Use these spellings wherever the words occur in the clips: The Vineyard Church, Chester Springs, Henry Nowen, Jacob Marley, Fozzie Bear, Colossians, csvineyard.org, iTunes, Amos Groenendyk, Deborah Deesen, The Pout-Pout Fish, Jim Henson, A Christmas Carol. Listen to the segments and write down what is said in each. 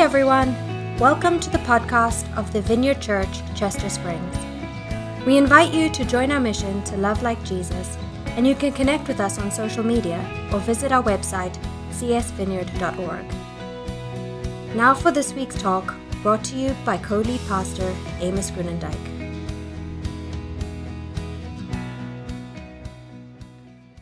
Hey everyone! Welcome to the podcast of The Vineyard Church, Chester Springs. We invite you to join our mission to love like Jesus, and you can connect with us on social media or visit our website, csvineyard.org. Now for this week's talk, brought to you by co-lead pastor Amos Groenendyk.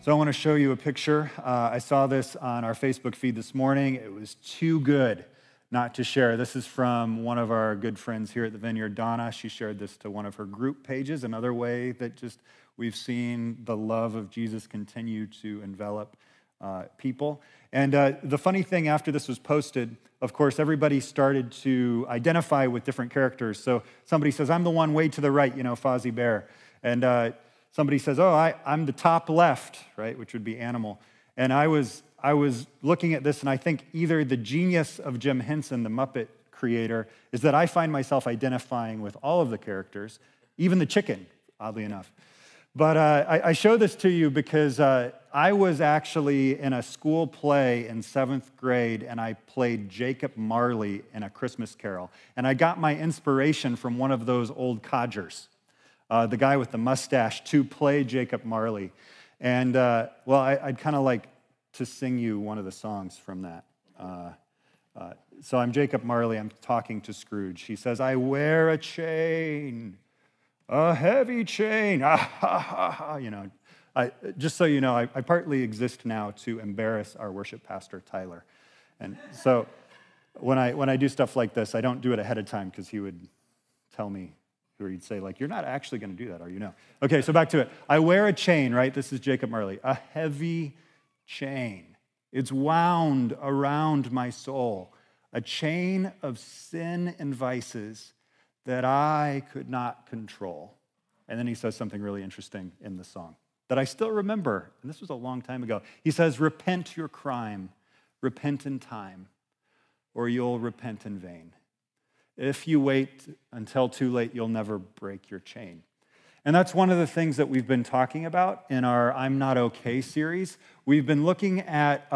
So I want to show you a picture. I saw this on our Facebook feed this morning. It was too good not to share. This is from one of our good friends here at the Vineyard, Donna. She shared this to one of her group pages, another way that just we've seen the love of Jesus continue to envelop people. And the funny thing after this was posted, of course, everybody started to identify with different characters. So somebody says, I'm the one way to the right, you know, Fozzie Bear. And somebody says, oh, I'm the top left, right, which would be animal. And I was looking at this, and I think either the genius of Jim Henson, the Muppet creator, is that I find myself identifying with all of the characters, even the chicken, oddly enough. But I show this to you because I was actually in a school play in 7th grade, and I played Jacob Marley in A Christmas Carol. And I got my inspiration from one of those old codgers, the guy with the mustache, to play Jacob Marley. And, well, I'd kind of like to sing you one of the songs from that. So I'm Jacob Marley. I'm talking to Scrooge. He says, I wear a chain, a heavy chain. Ah, ha, ha, ha. You know, just so you know, I partly exist now to embarrass our worship pastor, Tyler. And so when I do stuff like this, I don't do it ahead of time because he would tell me, or he'd say, like, you're not actually going to do that, are you? No. Okay, so back to it. I wear a chain, right? This is Jacob Marley. A heavy chain. It's wound around my soul, a chain of sin and vices that I could not control. And then he says something really interesting in the song that I still remember, and this was a long time ago. He says, repent your crime, repent in time, or you'll repent in vain. If you wait until too late, you'll never break your chain. And that's one of the things that we've been talking about in our I'm Not Okay series. We've been looking at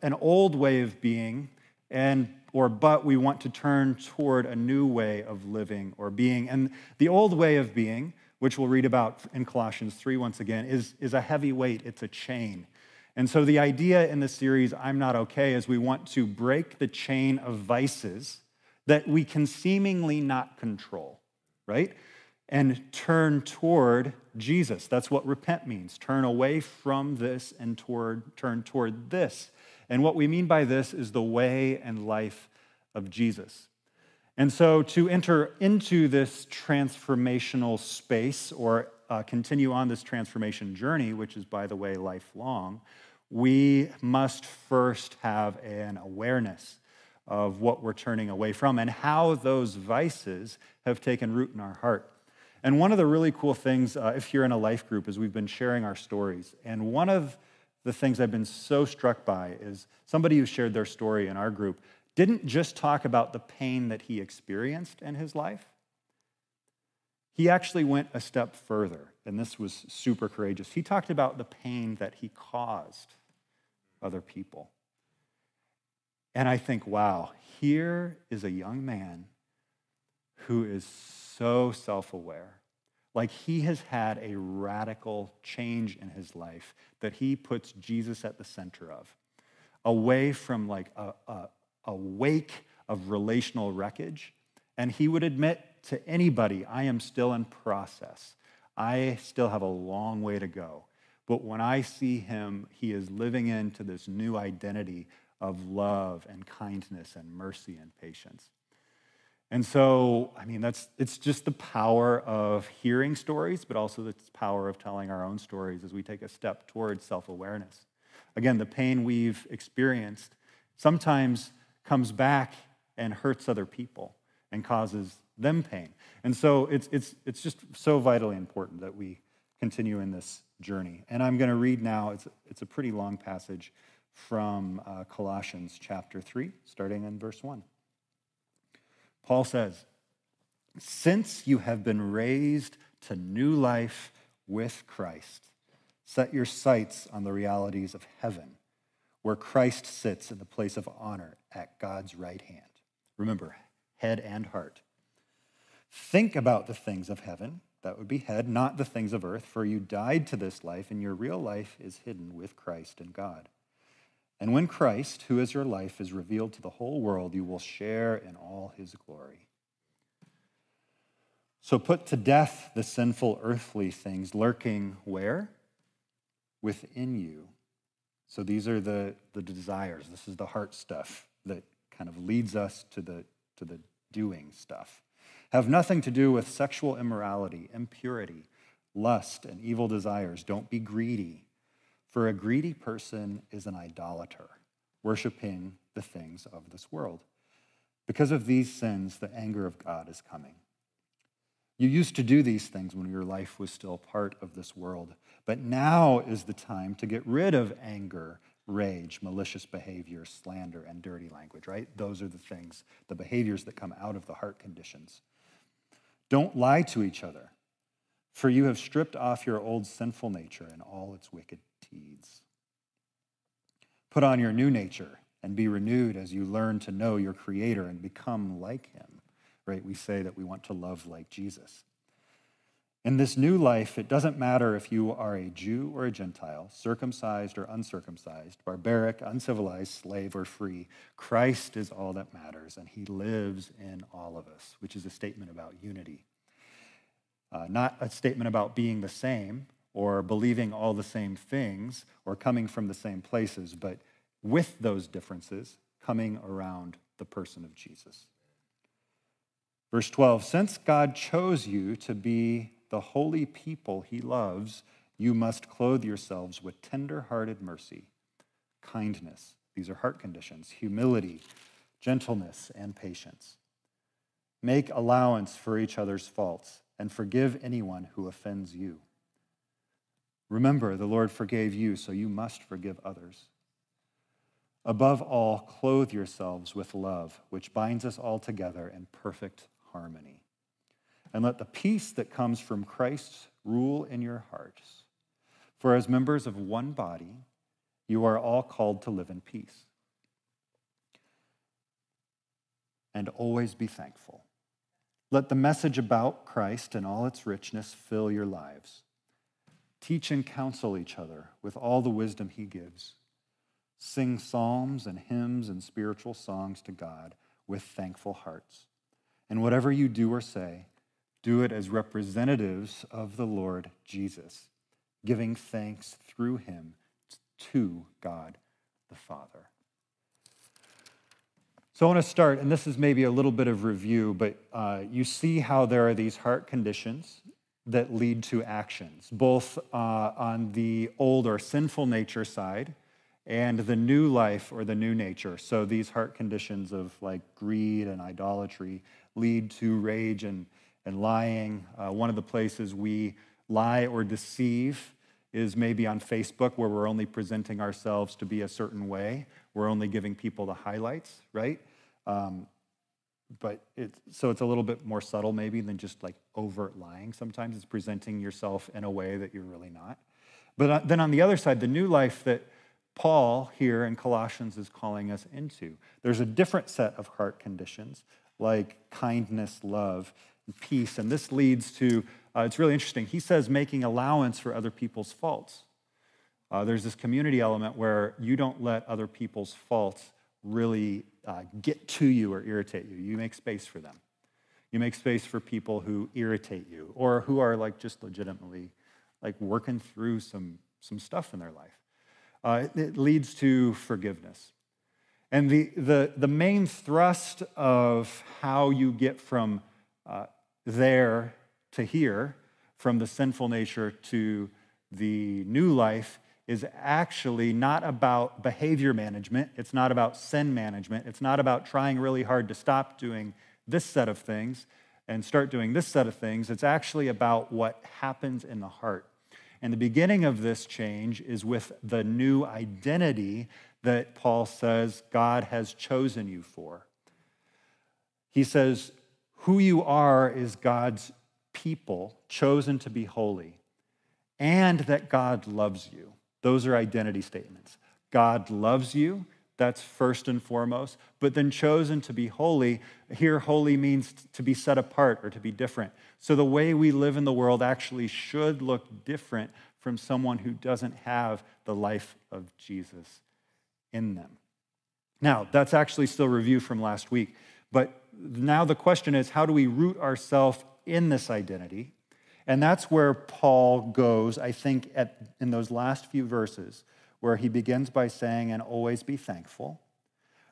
an old way of being, but we want to turn toward a new way of living or being. And the old way of being, which we'll read about in Colossians 3 once again, is a heavy weight. It's a chain. And so the idea in the series I'm Not Okay is we want to break the chain of vices that we can seemingly not control, right? And turn toward Jesus. That's what repent means. Turn away from this and turn toward this. And what we mean by this is the way and life of Jesus. And so to enter into this transformational space or continue on this transformation journey, which is, by the way, lifelong, we must first have an awareness of what we're turning away from and how those vices have taken root in our heart. And one of the really cool things, if you're in a life group, is we've been sharing our stories. And one of the things I've been so struck by is somebody who shared their story in our group didn't just talk about the pain that he experienced in his life. He actually went a step further, and this was super courageous. He talked about the pain that he caused other people. And I think, wow, here is a young man who is so self-aware, like he has had a radical change in his life that he puts Jesus at the center of, away from like a wake of relational wreckage. And he would admit to anybody, I am still in process. I still have a long way to go. But when I see him, he is living into this new identity of love and kindness and mercy and patience. And so, I mean, it's just the power of hearing stories, but also the power of telling our own stories as we take a step towards self-awareness. Again, the pain we've experienced sometimes comes back and hurts other people and causes them pain. And so it's just so vitally important that we continue in this journey. And I'm going to read now, it's a pretty long passage from Colossians chapter 3, starting in verse 1. Paul says, since you have been raised to new life with Christ, set your sights on the realities of heaven, where Christ sits in the place of honor at God's right hand. Remember, head and heart. Think about the things of heaven, that would be head, not the things of earth, for you died to this life, and your real life is hidden with Christ in God. And when Christ, who is your life, is revealed to the whole world, you will share in all his glory. So put to death the sinful earthly things lurking where? Within you. So these are the desires. This is the heart stuff that kind of leads us to the doing stuff. Have nothing to do with sexual immorality, impurity, lust, and evil desires. Don't be greedy. For a greedy person is an idolater, worshiping the things of this world. Because of these sins, the anger of God is coming. You used to do these things when your life was still part of this world, but now is the time to get rid of anger, rage, malicious behavior, slander, and dirty language, right? Those are the things, the behaviors that come out of the heart conditions. Don't lie to each other, for you have stripped off your old sinful nature and all its wicked deeds. Put on your new nature and be renewed as you learn to know your Creator and become like him. Right? We say that we want to love like Jesus. In this new life, it doesn't matter if you are a Jew or a Gentile, circumcised or uncircumcised, barbaric, uncivilized, slave or free. Christ is all that matters, and he lives in all of us, which is a statement about unity. Not a statement about being the same, or believing all the same things, or coming from the same places, but with those differences, coming around the person of Jesus. Verse 12, since God chose you to be the holy people he loves, you must clothe yourselves with tender-hearted mercy, kindness, these are heart conditions, humility, gentleness, and patience. Make allowance for each other's faults and forgive anyone who offends you. Remember, the Lord forgave you, so you must forgive others. Above all, clothe yourselves with love, which binds us all together in perfect harmony. And let the peace that comes from Christ rule in your hearts. For as members of one body, you are all called to live in peace. And always be thankful. Let the message about Christ and all its richness fill your lives. Teach and counsel each other with all the wisdom he gives. Sing psalms and hymns and spiritual songs to God with thankful hearts. And whatever you do or say, do it as representatives of the Lord Jesus, giving thanks through him to God the Father. So I want to start, and this is maybe a little bit of review, but you see how there are these heart conditions that lead to actions, both on the old or sinful nature side and the new life or the new nature. So these heart conditions of like greed and idolatry lead to rage and lying. One of the places we lie or deceive is maybe on Facebook, where we're only presenting ourselves to be a certain way. We're only giving people the highlights, right? So it's a little bit more subtle maybe than just like overt lying. Sometimes it's presenting yourself in a way that you're really not. But then on the other side, the new life that Paul here in Colossians is calling us into. There's a different set of heart conditions, like kindness, love, and peace. And this leads to, it's really interesting, he says making allowance for other people's faults. There's this community element where you don't let other people's faults really get to you or irritate you. You make space for them. You make space for people who irritate you or who are like just legitimately like working through some stuff in their life. It leads to forgiveness. And the main thrust of how you get from there to here, from the sinful nature to the new life, is actually not about behavior management. It's not about sin management. It's not about trying really hard to stop doing this set of things and start doing this set of things. It's actually about what happens in the heart. And the beginning of this change is with the new identity that Paul says God has chosen you for. He says, who you are is God's people, chosen to be holy, and that God loves you. Those are identity statements. God loves you. That's first and foremost. But then chosen to be holy. Here, holy means to be set apart or to be different. So the way we live in the world actually should look different from someone who doesn't have the life of Jesus in them. Now, that's actually still review from last week. But now the question is, how do we root ourselves in this identity? And that's where Paul goes, I think, in those last few verses, where he begins by saying, and always be thankful.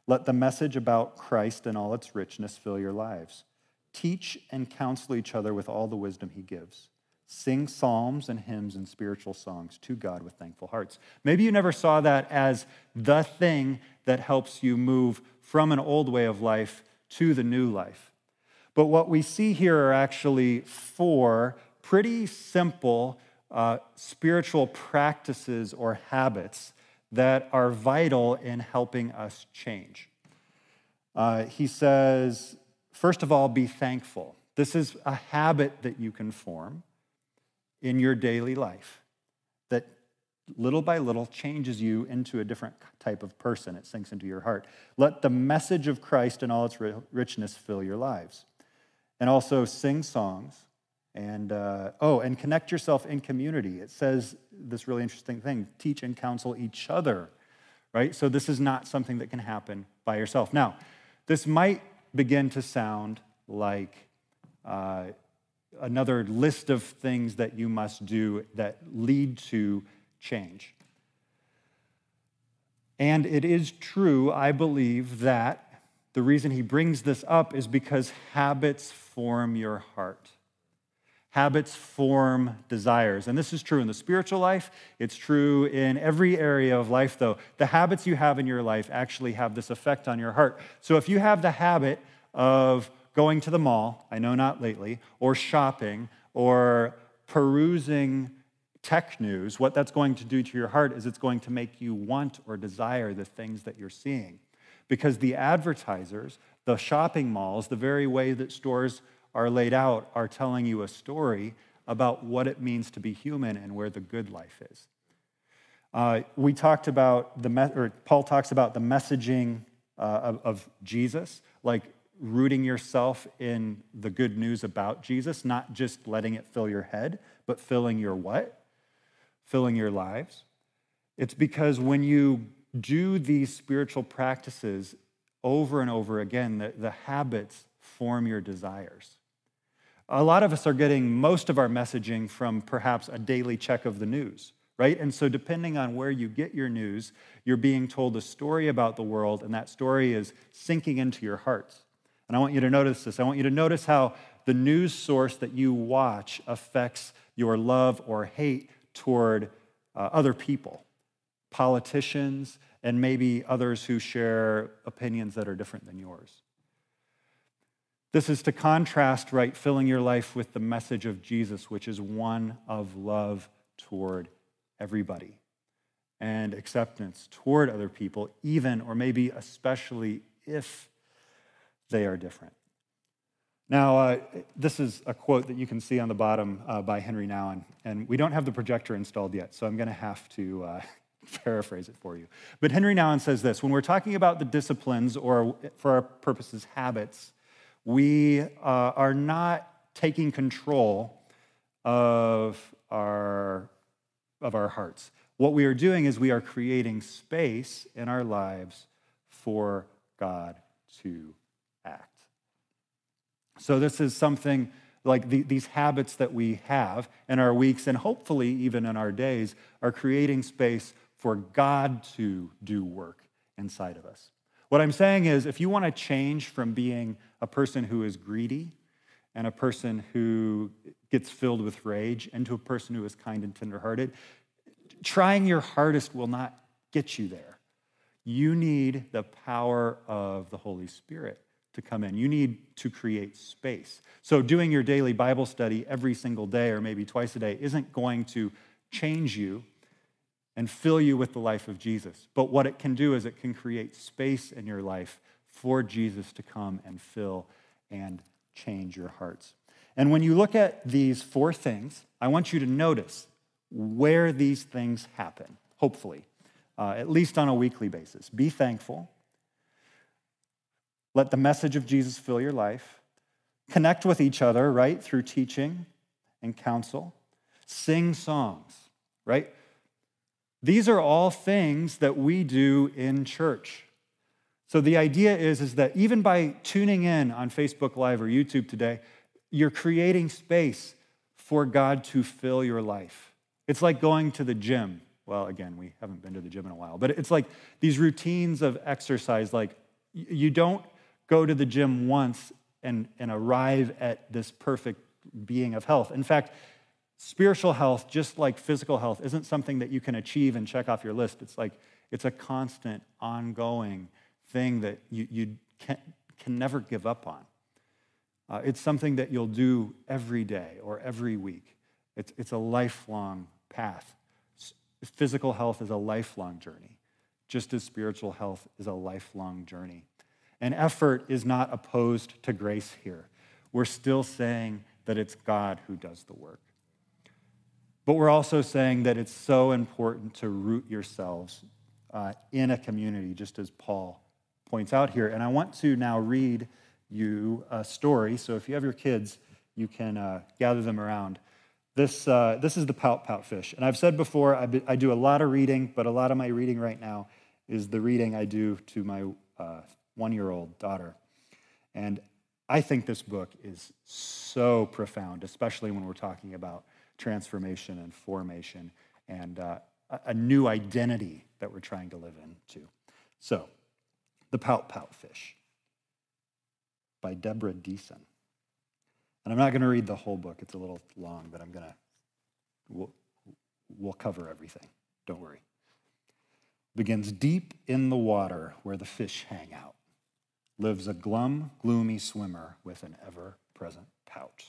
Let the message about Christ and all its richness fill your lives. Teach and counsel each other with all the wisdom he gives. Sing psalms and hymns and spiritual songs to God with thankful hearts. Maybe you never saw that as the thing that helps you move from an old way of life to the new life. But what we see here are actually four pretty simple spiritual practices or habits that are vital in helping us change. He says, first of all, be thankful. This is a habit that you can form in your daily life that little by little changes you into a different type of person. It sinks into your heart. Let the message of Christ and all its richness fill your lives. And also sing songs and connect yourself in community. It says this really interesting thing, teach and counsel each other, right? So this is not something that can happen by yourself. Now, this might begin to sound like another list of things that you must do that lead to change. And it is true, I believe, that the reason he brings this up is because habits form your heart. Habits form desires. And this is true in the spiritual life. It's true in every area of life, though. The habits you have in your life actually have this effect on your heart. So if you have the habit of going to the mall, I know not lately, or shopping, or perusing tech news, what that's going to do to your heart is it's going to make you want or desire the things that you're seeing. Because the advertisers, the shopping malls, the very way that stores are laid out are telling you a story about what it means to be human and where the good life is. Paul talks about the messaging of Jesus, like rooting yourself in the good news about Jesus, not just letting it fill your head, but filling your what? Filling your lives. It's because when you do these spiritual practices over and over again, the habits form your desires. A lot of us are getting most of our messaging from perhaps a daily check of the news, right? And so depending on where you get your news, you're being told a story about the world, and that story is sinking into your hearts. And I want you to notice this. I want you to notice how the news source that you watch affects your love or hate toward other people, politicians, and maybe others who share opinions that are different than yours. This is to contrast, right, filling your life with the message of Jesus, which is one of love toward everybody and acceptance toward other people, even or maybe especially if they are different. Now, this is a quote that you can see on the bottom by Henry Nowen, and we don't have the projector installed yet, so I'm going to have to paraphrase it for you. But Henry Nowen says this, when we're talking about the disciplines or, for our purposes, habits, we are not taking control of our hearts. What we are doing is we are creating space in our lives for God to act. So this is something like these habits that we have in our weeks and hopefully even in our days are creating space for God to do work inside of us. What I'm saying is if you want to change from being a person who is greedy and a person who gets filled with rage into a person who is kind and tenderhearted, trying your hardest will not get you there. You need the power of the Holy Spirit to come in. You need to create space. So doing your daily Bible study every single day or maybe twice a day isn't going to change you and fill you with the life of Jesus. But what it can do is it can create space in your life for Jesus to come and fill and change your hearts. And when you look at these four things, I want you to notice where these things happen, hopefully. at least on a weekly basis. Be thankful. Let the message of Jesus fill your life. Connect with each other, right, through teaching and counsel. Sing songs, right? These are all things that we do in church. So the idea is that even by tuning in on Facebook Live or YouTube today, you're creating space for God to fill your life. It's like going to the gym. Well, again, we haven't been to the gym in a while, but it's like these routines of exercise. Like, you don't go to the gym once and arrive at this perfect being of health. In fact, spiritual health, just like physical health, isn't something that you can achieve and check off your list. It's like, it's a constant, ongoing thing that you can never give up on. It's something that you'll do every day or every week. It's a lifelong path. Physical health is a lifelong journey, just as spiritual health is a lifelong journey. And effort is not opposed to grace here. We're still saying that it's God who does the work. But we're also saying that it's so important to root yourselves in a community, just as Paul points out here. And I want to now read you a story. So if you have your kids, you can gather them around. This is the Pout-Pout Fish. And I've said before, I do a lot of reading, but a lot of my reading right now is the reading I do to my one-year-old daughter. And I think this book is so profound, especially when we're talking about transformation and formation and a new identity that we're trying to live into. So, The Pout-Pout Fish by Deborah Deesen. And I'm not going to read the whole book. It's a little long, but we'll cover everything. Don't worry. Begins deep in the water where the fish hang out. Lives a glum, gloomy swimmer with an ever-present pout.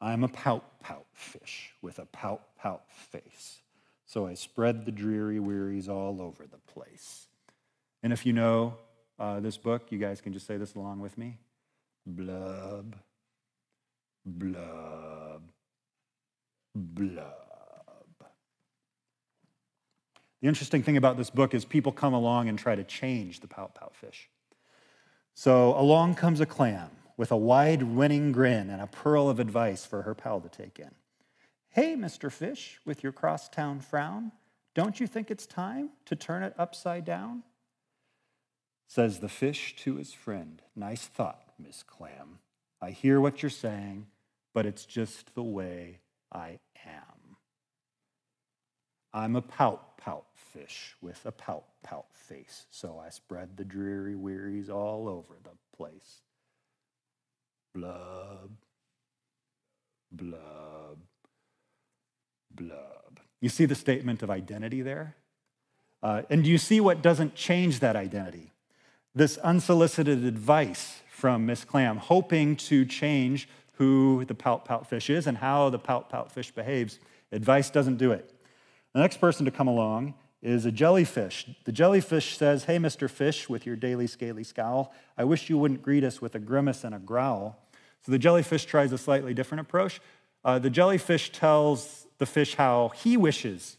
I'm a pout-pout fish with a pout-pout face, so I spread the dreary wearies all over the place. And if you know this book, you guys can just say this along with me. Blub, blub, blub. The interesting thing about this book is people come along and try to change the pout-pout fish. So along comes a clam with a wide winning grin and a pearl of advice for her pal to take in. Hey, Mr. Fish, with your crosstown frown, don't you think it's time to turn it upside down? Says the fish to his friend, nice thought, Miss Clam. I hear what you're saying, but it's just the way I am. I'm a pout-pout fish with a pout-pout face, so I spread the dreary wearies all over the place. Blub, blub, blub. You see the statement of identity there? And you see what doesn't change that identity. This unsolicited advice from Miss Clam, hoping to change who the pout-pout fish is and how the pout-pout fish behaves. Advice doesn't do it. The next person to come along is a jellyfish. The jellyfish says, hey, Mr. Fish, with your daily scaly scowl, I wish you wouldn't greet us with a grimace and a growl. So the jellyfish tries a slightly different approach. The jellyfish tells the fish how he wishes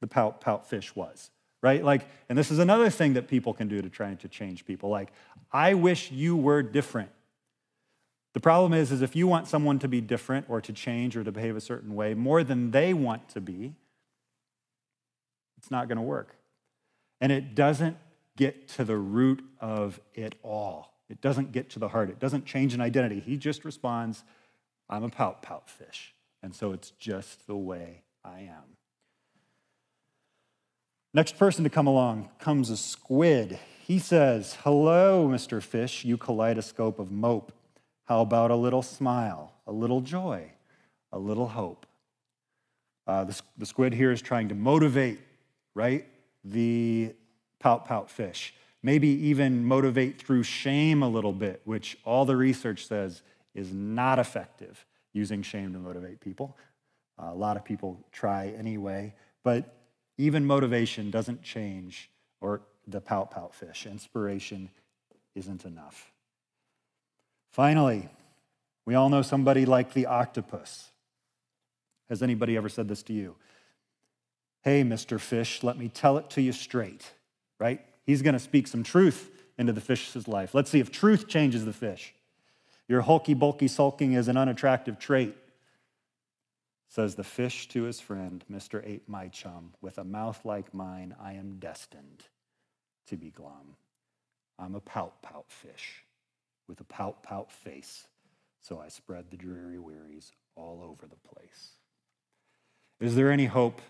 the pout-pout fish was, right? Like, and this is another thing that people can do to try to change people. Like, I wish you were different. The problem is if you want someone to be different or to change or to behave a certain way more than they want to be, it's not going to work. And it doesn't get to the root of it all. It doesn't get to the heart. It doesn't change an identity. He just responds, I'm a pout-pout fish, and so it's just the way I am. Next person to come along comes a squid. He says, hello, Mr. Fish, you kaleidoscope of mope. How about a little smile, a little joy, a little hope? The squid here is trying to motivate, right, the pout-pout fish. Maybe even motivate through shame a little bit, which all the research says is not effective, using shame to motivate people. A lot of people try anyway, but even motivation doesn't change or the pout-pout fish. Inspiration isn't enough. Finally, we all know somebody like the octopus. Has anybody ever said this to you? hey, Mr. Fish, let me tell it to you straight, right? He's gonna speak some truth into the fish's life. Let's see if truth changes the fish. Your hulky, bulky sulking is an unattractive trait, says the fish to his friend, Mr. Ape, my chum, with a mouth like mine, I am destined to be glum. I'm a pout-pout fish with a pout-pout face, so I spread the dreary wearies all over the place. Is there any hope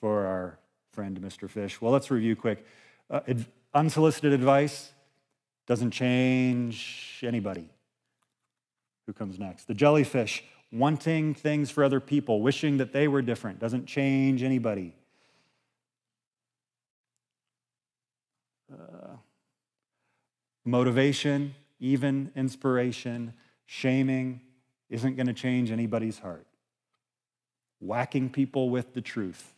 for our friend, Mr. Fish? Well, let's review quick. Unsolicited advice doesn't change anybody. Who comes next? The jellyfish, wanting things for other people, wishing that they were different, doesn't change anybody. Motivation, even inspiration, shaming isn't going to change anybody's heart. Whacking people with the truth,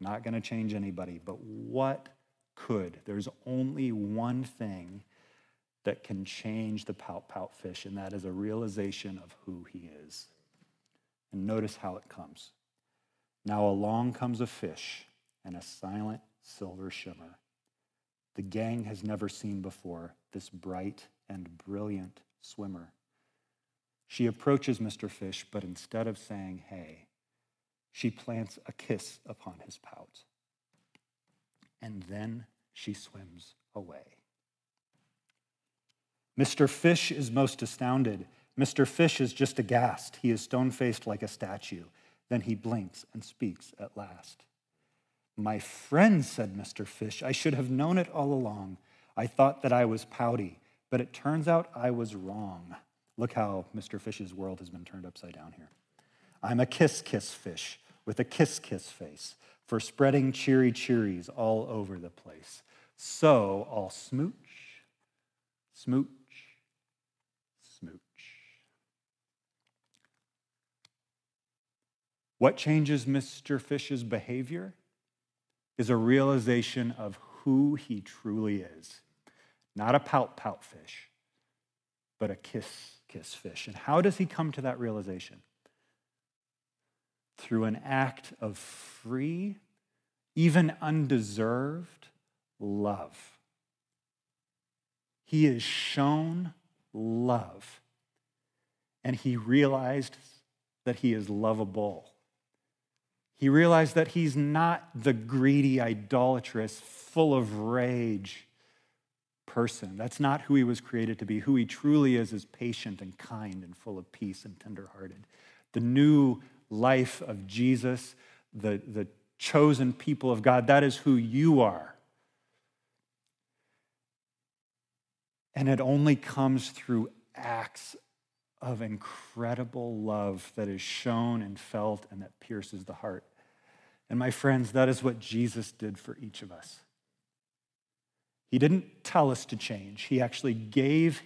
not going to change anybody. But what could? There's only one thing that can change the pout-pout fish, and that is a realization of who he is. And notice how it comes. Now along comes a fish and a silent silver shimmer. The gang has never seen before this bright and brilliant swimmer. She approaches Mr. Fish, but instead of saying, hey, she plants a kiss upon his pout. And then she swims away. Mr. Fish is most astounded. Mr. Fish is just aghast. He is stone-faced like a statue. Then he blinks and speaks at last. My friend, said Mr. Fish, I should have known it all along. I thought that I was pouty, but it turns out I was wrong. Look how Mr. Fish's world has been turned upside down here. I'm a kiss-kiss fish with a kiss-kiss face for spreading cheery-cheeries all over the place. So I'll smooch, smooch, smooch. What changes Mr. Fish's behavior is a realization of who he truly is. Not a pout-pout fish, but a kiss-kiss fish. And how does he come to that realization? Through an act of free, even undeserved love. He is shown love, and he realized that he is lovable. He realized that he's not the greedy, idolatrous, full of rage person. That's not who he was created to be. Who he truly is patient and kind and full of peace and tenderhearted. The new life of Jesus, the chosen people of God, that is who you are. And it only comes through acts of incredible love that is shown and felt and that pierces the heart. And my friends, that is what Jesus did for each of us. He didn't tell us to change. He actually gave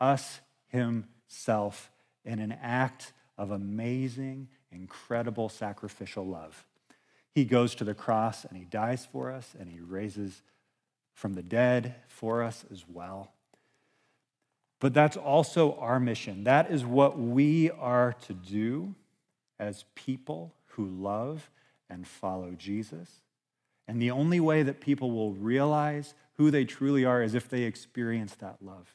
us himself in an act of amazing, incredible, sacrificial love. He goes to the cross and he dies for us and he raises from the dead for us as well. But that's also our mission. That is what we are to do as people who love and follow Jesus. And the only way that people will realize who they truly are is if they experience that love.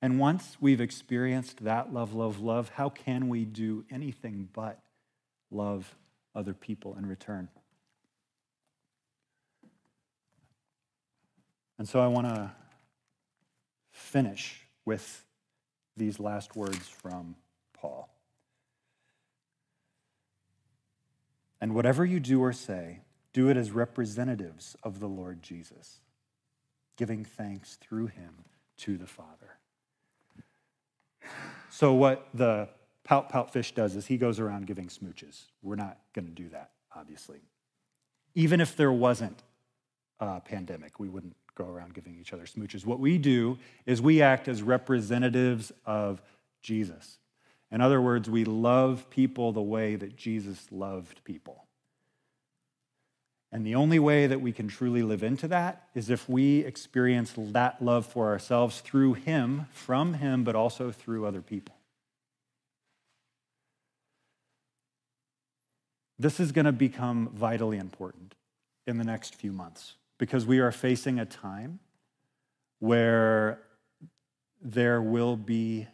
And once we've experienced that love, how can we do anything but love other people in return? And so I want to finish with these last words from Paul. And whatever you do or say, do it as representatives of the Lord Jesus, giving thanks through him to the Father. So what the pout-pout fish does is he goes around giving smooches. We're not going to do that, obviously. Even if there wasn't a pandemic, we wouldn't go around giving each other smooches. What we do is we act as representatives of Jesus. In other words, we love people the way that Jesus loved people. And the only way that we can truly live into that is if we experience that love for ourselves through him, from him, but also through other people. This is going to become vitally important in the next few months because we are facing a time where there will be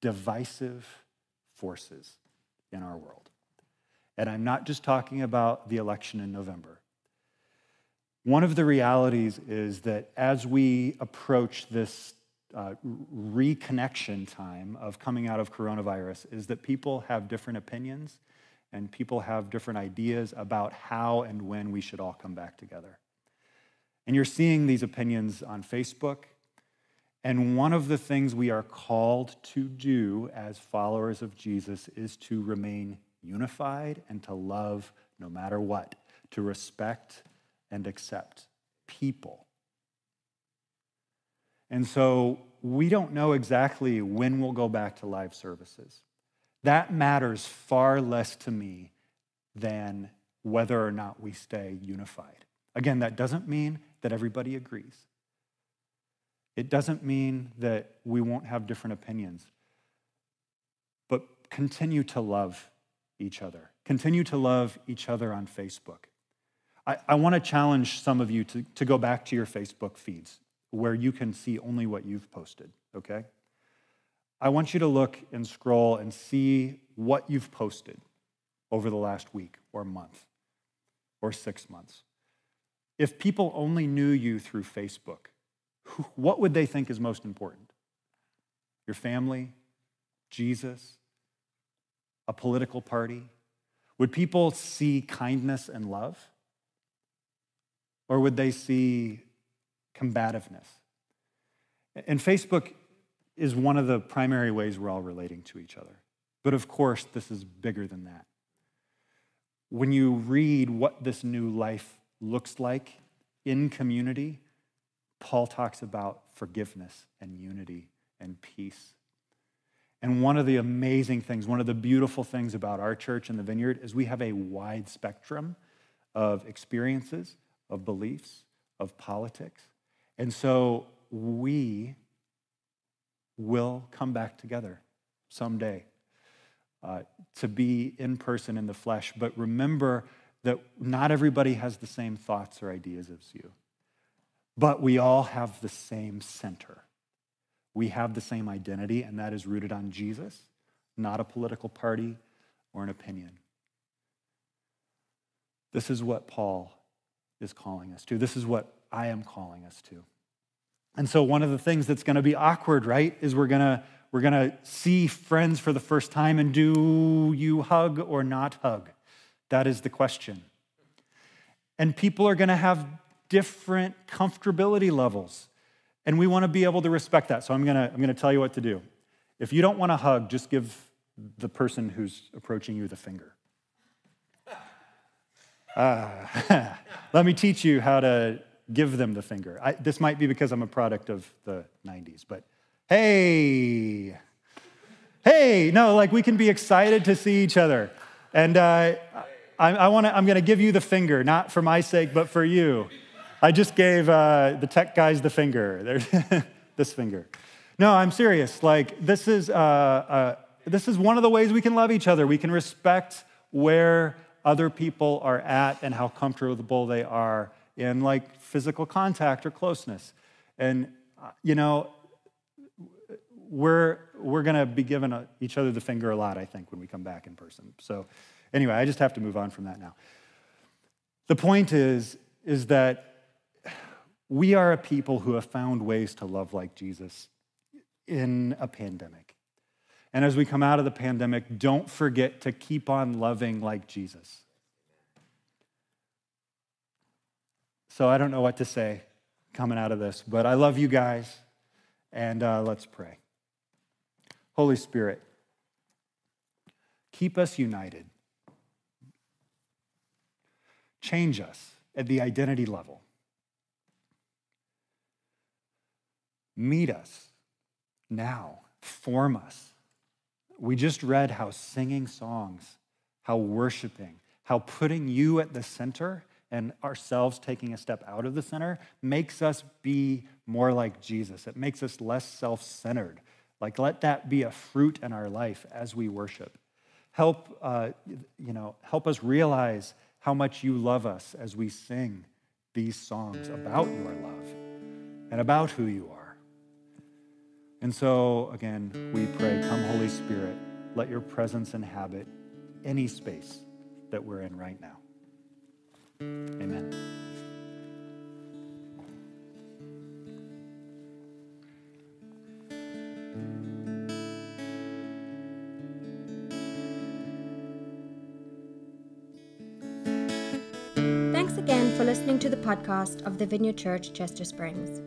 divisive forces in our world. And I'm not just talking about the election in November. One of the realities is that as we approach this reconnection time of coming out of coronavirus is that people have different opinions and people have different ideas about how and when we should all come back together. And you're seeing these opinions on Facebook. And one of the things we are called to do as followers of Jesus is to remain unified and to love no matter what, to respect and accept people. And so we don't know exactly when we'll go back to live services. That matters far less to me than whether or not we stay unified. Again, that doesn't mean that everybody agrees. It doesn't mean that we won't have different opinions. But continue to love each other. Continue to love each other on Facebook. I want to challenge some of you to go back to your Facebook feeds, where you can see only what you've posted, okay? I want you to look and scroll and see what you've posted over the last week or month or 6 months. If people only knew you through Facebook, what would they think is most important? Your family? Jesus? A political party? Would people see kindness and love? Or would they see combativeness? And Facebook is one of the primary ways we're all relating to each other. But of course, this is bigger than that. When you read what this new life looks like in community, Paul talks about forgiveness and unity and peace. And one of the amazing things, one of the beautiful things about our church and the Vineyard is we have a wide spectrum of experiences, of beliefs, of politics. And so we will come back together someday to be in person in the flesh. But remember that not everybody has the same thoughts or ideas as you. But we all have the same center. We have the same identity, and that is rooted on Jesus, not a political party or an opinion. This is what Paul is calling us to. This is what I am calling us to. And so one of the things that's going to be awkward, right, is we're going to see friends for the first time, and do you hug or not hug? That is the question. And people are going to have different comfortability levels, and we want to be able to respect that. So I'm going to tell you what to do. If you don't want to hug, just give the person who's approaching you the finger. Let me teach you how to give them the finger. This might be because I'm a product of the 90s, but hey, no, like we can be excited to see each other. And I'm going to give you the finger, not for my sake, but for you. I just gave the tech guys the finger, this finger. No, I'm serious. Like this is one of the ways we can love each other. We can respect where other people are at and how comfortable they are in like physical contact or closeness. And you know, we're gonna be giving each other the finger a lot, I think, when we come back in person. So anyway, I just have to move on from that now. The point is that we are a people who have found ways to love like Jesus in a pandemic. And as we come out of the pandemic, don't forget to keep on loving like Jesus. So I don't know what to say coming out of this, but I love you guys, and let's pray. Holy Spirit, keep us united. Change us at the identity level. Meet us now. Form us. We just read how singing songs, how worshiping, how putting you at the center and ourselves taking a step out of the center makes us be more like Jesus. It makes us less self-centered. Like, let that be a fruit in our life as we worship. Help us realize how much you love us as we sing these songs about your love and about who you are. And so, again, we pray, come Holy Spirit, let your presence inhabit any space that we're in right now. Amen. Thanks again for listening to the podcast of the Vineyard Church, Chester Springs.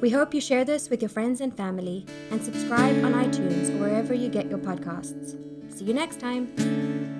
We hope you share this with your friends and family and subscribe on iTunes or wherever you get your podcasts. See you next time.